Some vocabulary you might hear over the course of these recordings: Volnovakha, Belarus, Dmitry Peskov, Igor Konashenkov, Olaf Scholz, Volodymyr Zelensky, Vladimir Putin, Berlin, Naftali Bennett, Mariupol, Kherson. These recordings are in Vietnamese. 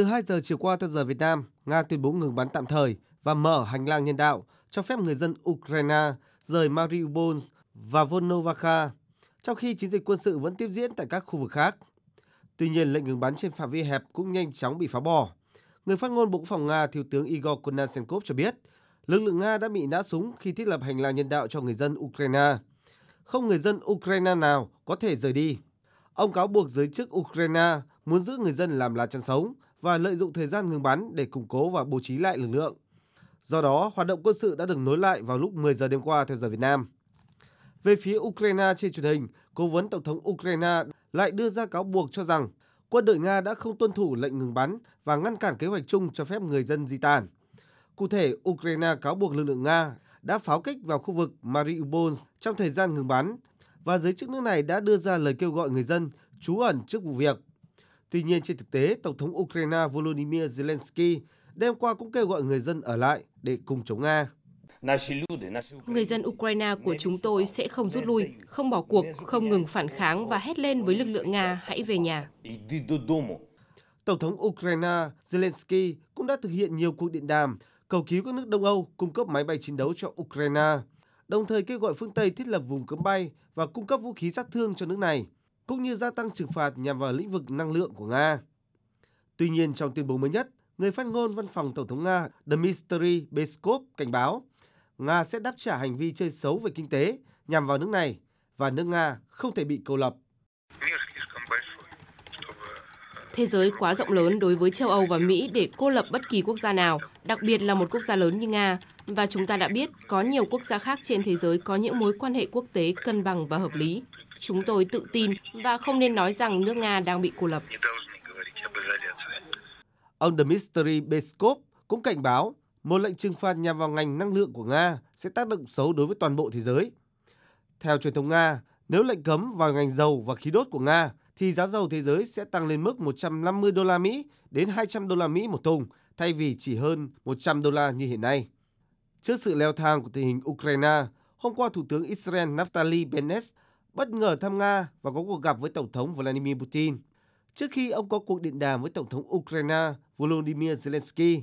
Từ 2 giờ chiều qua theo giờ Việt Nam, Nga tuyên bố ngừng bắn tạm thời và mở hành lang nhân đạo cho phép người dân Ukraine rời Mariupol và Volnovakha, trong khi chiến dịch quân sự vẫn tiếp diễn tại các khu vực khác. Tuy nhiên, lệnh ngừng bắn trên phạm vi hẹp cũng nhanh chóng bị phá bỏ. Người phát ngôn Bộ Quốc phòng Nga Thiếu tướng Igor Konashenkov cho biết, lực lượng Nga đã bị nã súng khi thiết lập hành lang nhân đạo cho người dân Ukraine. Không người dân Ukraine nào có thể rời đi. Ông cáo buộc giới chức Ukraine muốn giữ người dân làm lá chắn sống và lợi dụng thời gian ngừng bắn để củng cố và bố trí lại lực lượng. Do đó, hoạt động quân sự đã được nối lại vào lúc 10 giờ đêm qua theo giờ Việt Nam. Về phía Ukraine trên truyền hình, cố vấn Tổng thống Ukraine lại đưa ra cáo buộc cho rằng quân đội Nga đã không tuân thủ lệnh ngừng bắn và ngăn cản kế hoạch chung cho phép người dân di tản. Cụ thể, Ukraine cáo buộc lực lượng Nga đã pháo kích vào khu vực Mariupol trong thời gian ngừng bắn và giới chức nước này đã đưa ra lời kêu gọi người dân trú ẩn trước vụ việc. Tuy nhiên, trên thực tế, Tổng thống Ukraine Volodymyr Zelensky đêm qua cũng kêu gọi người dân ở lại để cùng chống Nga. Người dân Ukraine của chúng tôi sẽ không rút lui, không bỏ cuộc, không ngừng phản kháng và hét lên với lực lượng Nga, hãy về nhà. Tổng thống Ukraine Zelensky cũng đã thực hiện nhiều cuộc điện đàm, cầu cứu các nước Đông Âu cung cấp máy bay chiến đấu cho Ukraine, đồng thời kêu gọi phương Tây thiết lập vùng cấm bay và cung cấp vũ khí sát thương cho nước này, cũng như gia tăng trừng phạt nhằm vào lĩnh vực năng lượng của Nga. Tuy nhiên, trong tuyên bố mới nhất, người phát ngôn văn phòng Tổng thống Nga Dmitry Peskov cảnh báo Nga sẽ đáp trả hành vi chơi xấu về kinh tế nhằm vào nước này và nước Nga không thể bị cô lập. Thế giới quá rộng lớn đối với châu Âu và Mỹ để cô lập bất kỳ quốc gia nào, đặc biệt là một quốc gia lớn như Nga. Và chúng ta đã biết có nhiều quốc gia khác trên thế giới có những mối quan hệ quốc tế cân bằng và hợp lý. Chúng tôi tự tin và không nên nói rằng nước Nga đang bị cô lập. Ông Dmitry Peskov cũng cảnh báo một lệnh trừng phạt nhằm vào ngành năng lượng của Nga sẽ tác động xấu đối với toàn bộ thế giới. Theo truyền thống Nga, nếu lệnh cấm vào ngành dầu và khí đốt của Nga, thì giá dầu thế giới sẽ tăng lên mức 150 đô la Mỹ đến 200 đô la Mỹ một thùng, thay vì chỉ hơn 100 đô la như hiện nay. Trước sự leo thang của tình hình Ukraine, hôm qua Thủ tướng Israel Naftali Bennett bất ngờ thăm Nga và có cuộc gặp với Tổng thống Vladimir Putin. Trước khi ông có cuộc điện đàm với Tổng thống Ukraine Volodymyr Zelensky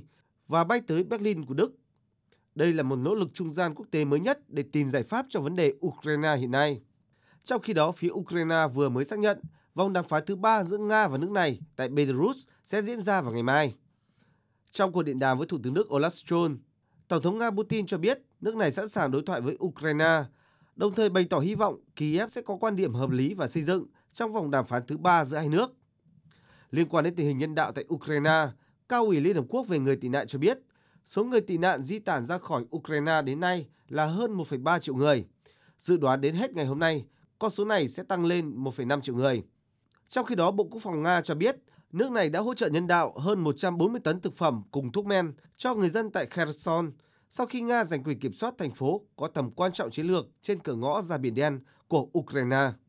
và bay tới Berlin của Đức. Đây là một nỗ lực trung gian quốc tế mới nhất để tìm giải pháp cho vấn đề Ukraine hiện nay. Trong khi đó, phía Ukraine vừa mới xác nhận vòng đàm phán thứ 3 giữa Nga và nước này tại Belarus sẽ diễn ra vào ngày mai. Trong cuộc điện đàm với Thủ tướng Đức Olaf Scholz, Tổng thống Nga Putin cho biết nước này sẵn sàng đối thoại với Ukraine, đồng thời bày tỏ hy vọng Kiev sẽ có quan điểm hợp lý và xây dựng trong vòng đàm phán thứ 3 giữa hai nước. Liên quan đến tình hình nhân đạo tại Ukraine, Cao ủy Liên Hợp Quốc về người tị nạn cho biết, số người tị nạn di tản ra khỏi Ukraine đến nay là hơn 1,3 triệu người. Dự đoán đến hết ngày hôm nay, con số này sẽ tăng lên 1,5 triệu người. Trong khi đó, Bộ Quốc phòng Nga cho biết, nước này đã hỗ trợ nhân đạo hơn 140 tấn thực phẩm cùng thuốc men cho người dân tại Kherson sau khi Nga giành quyền kiểm soát thành phố có tầm quan trọng chiến lược trên cửa ngõ ra Biển Đen của Ukraine.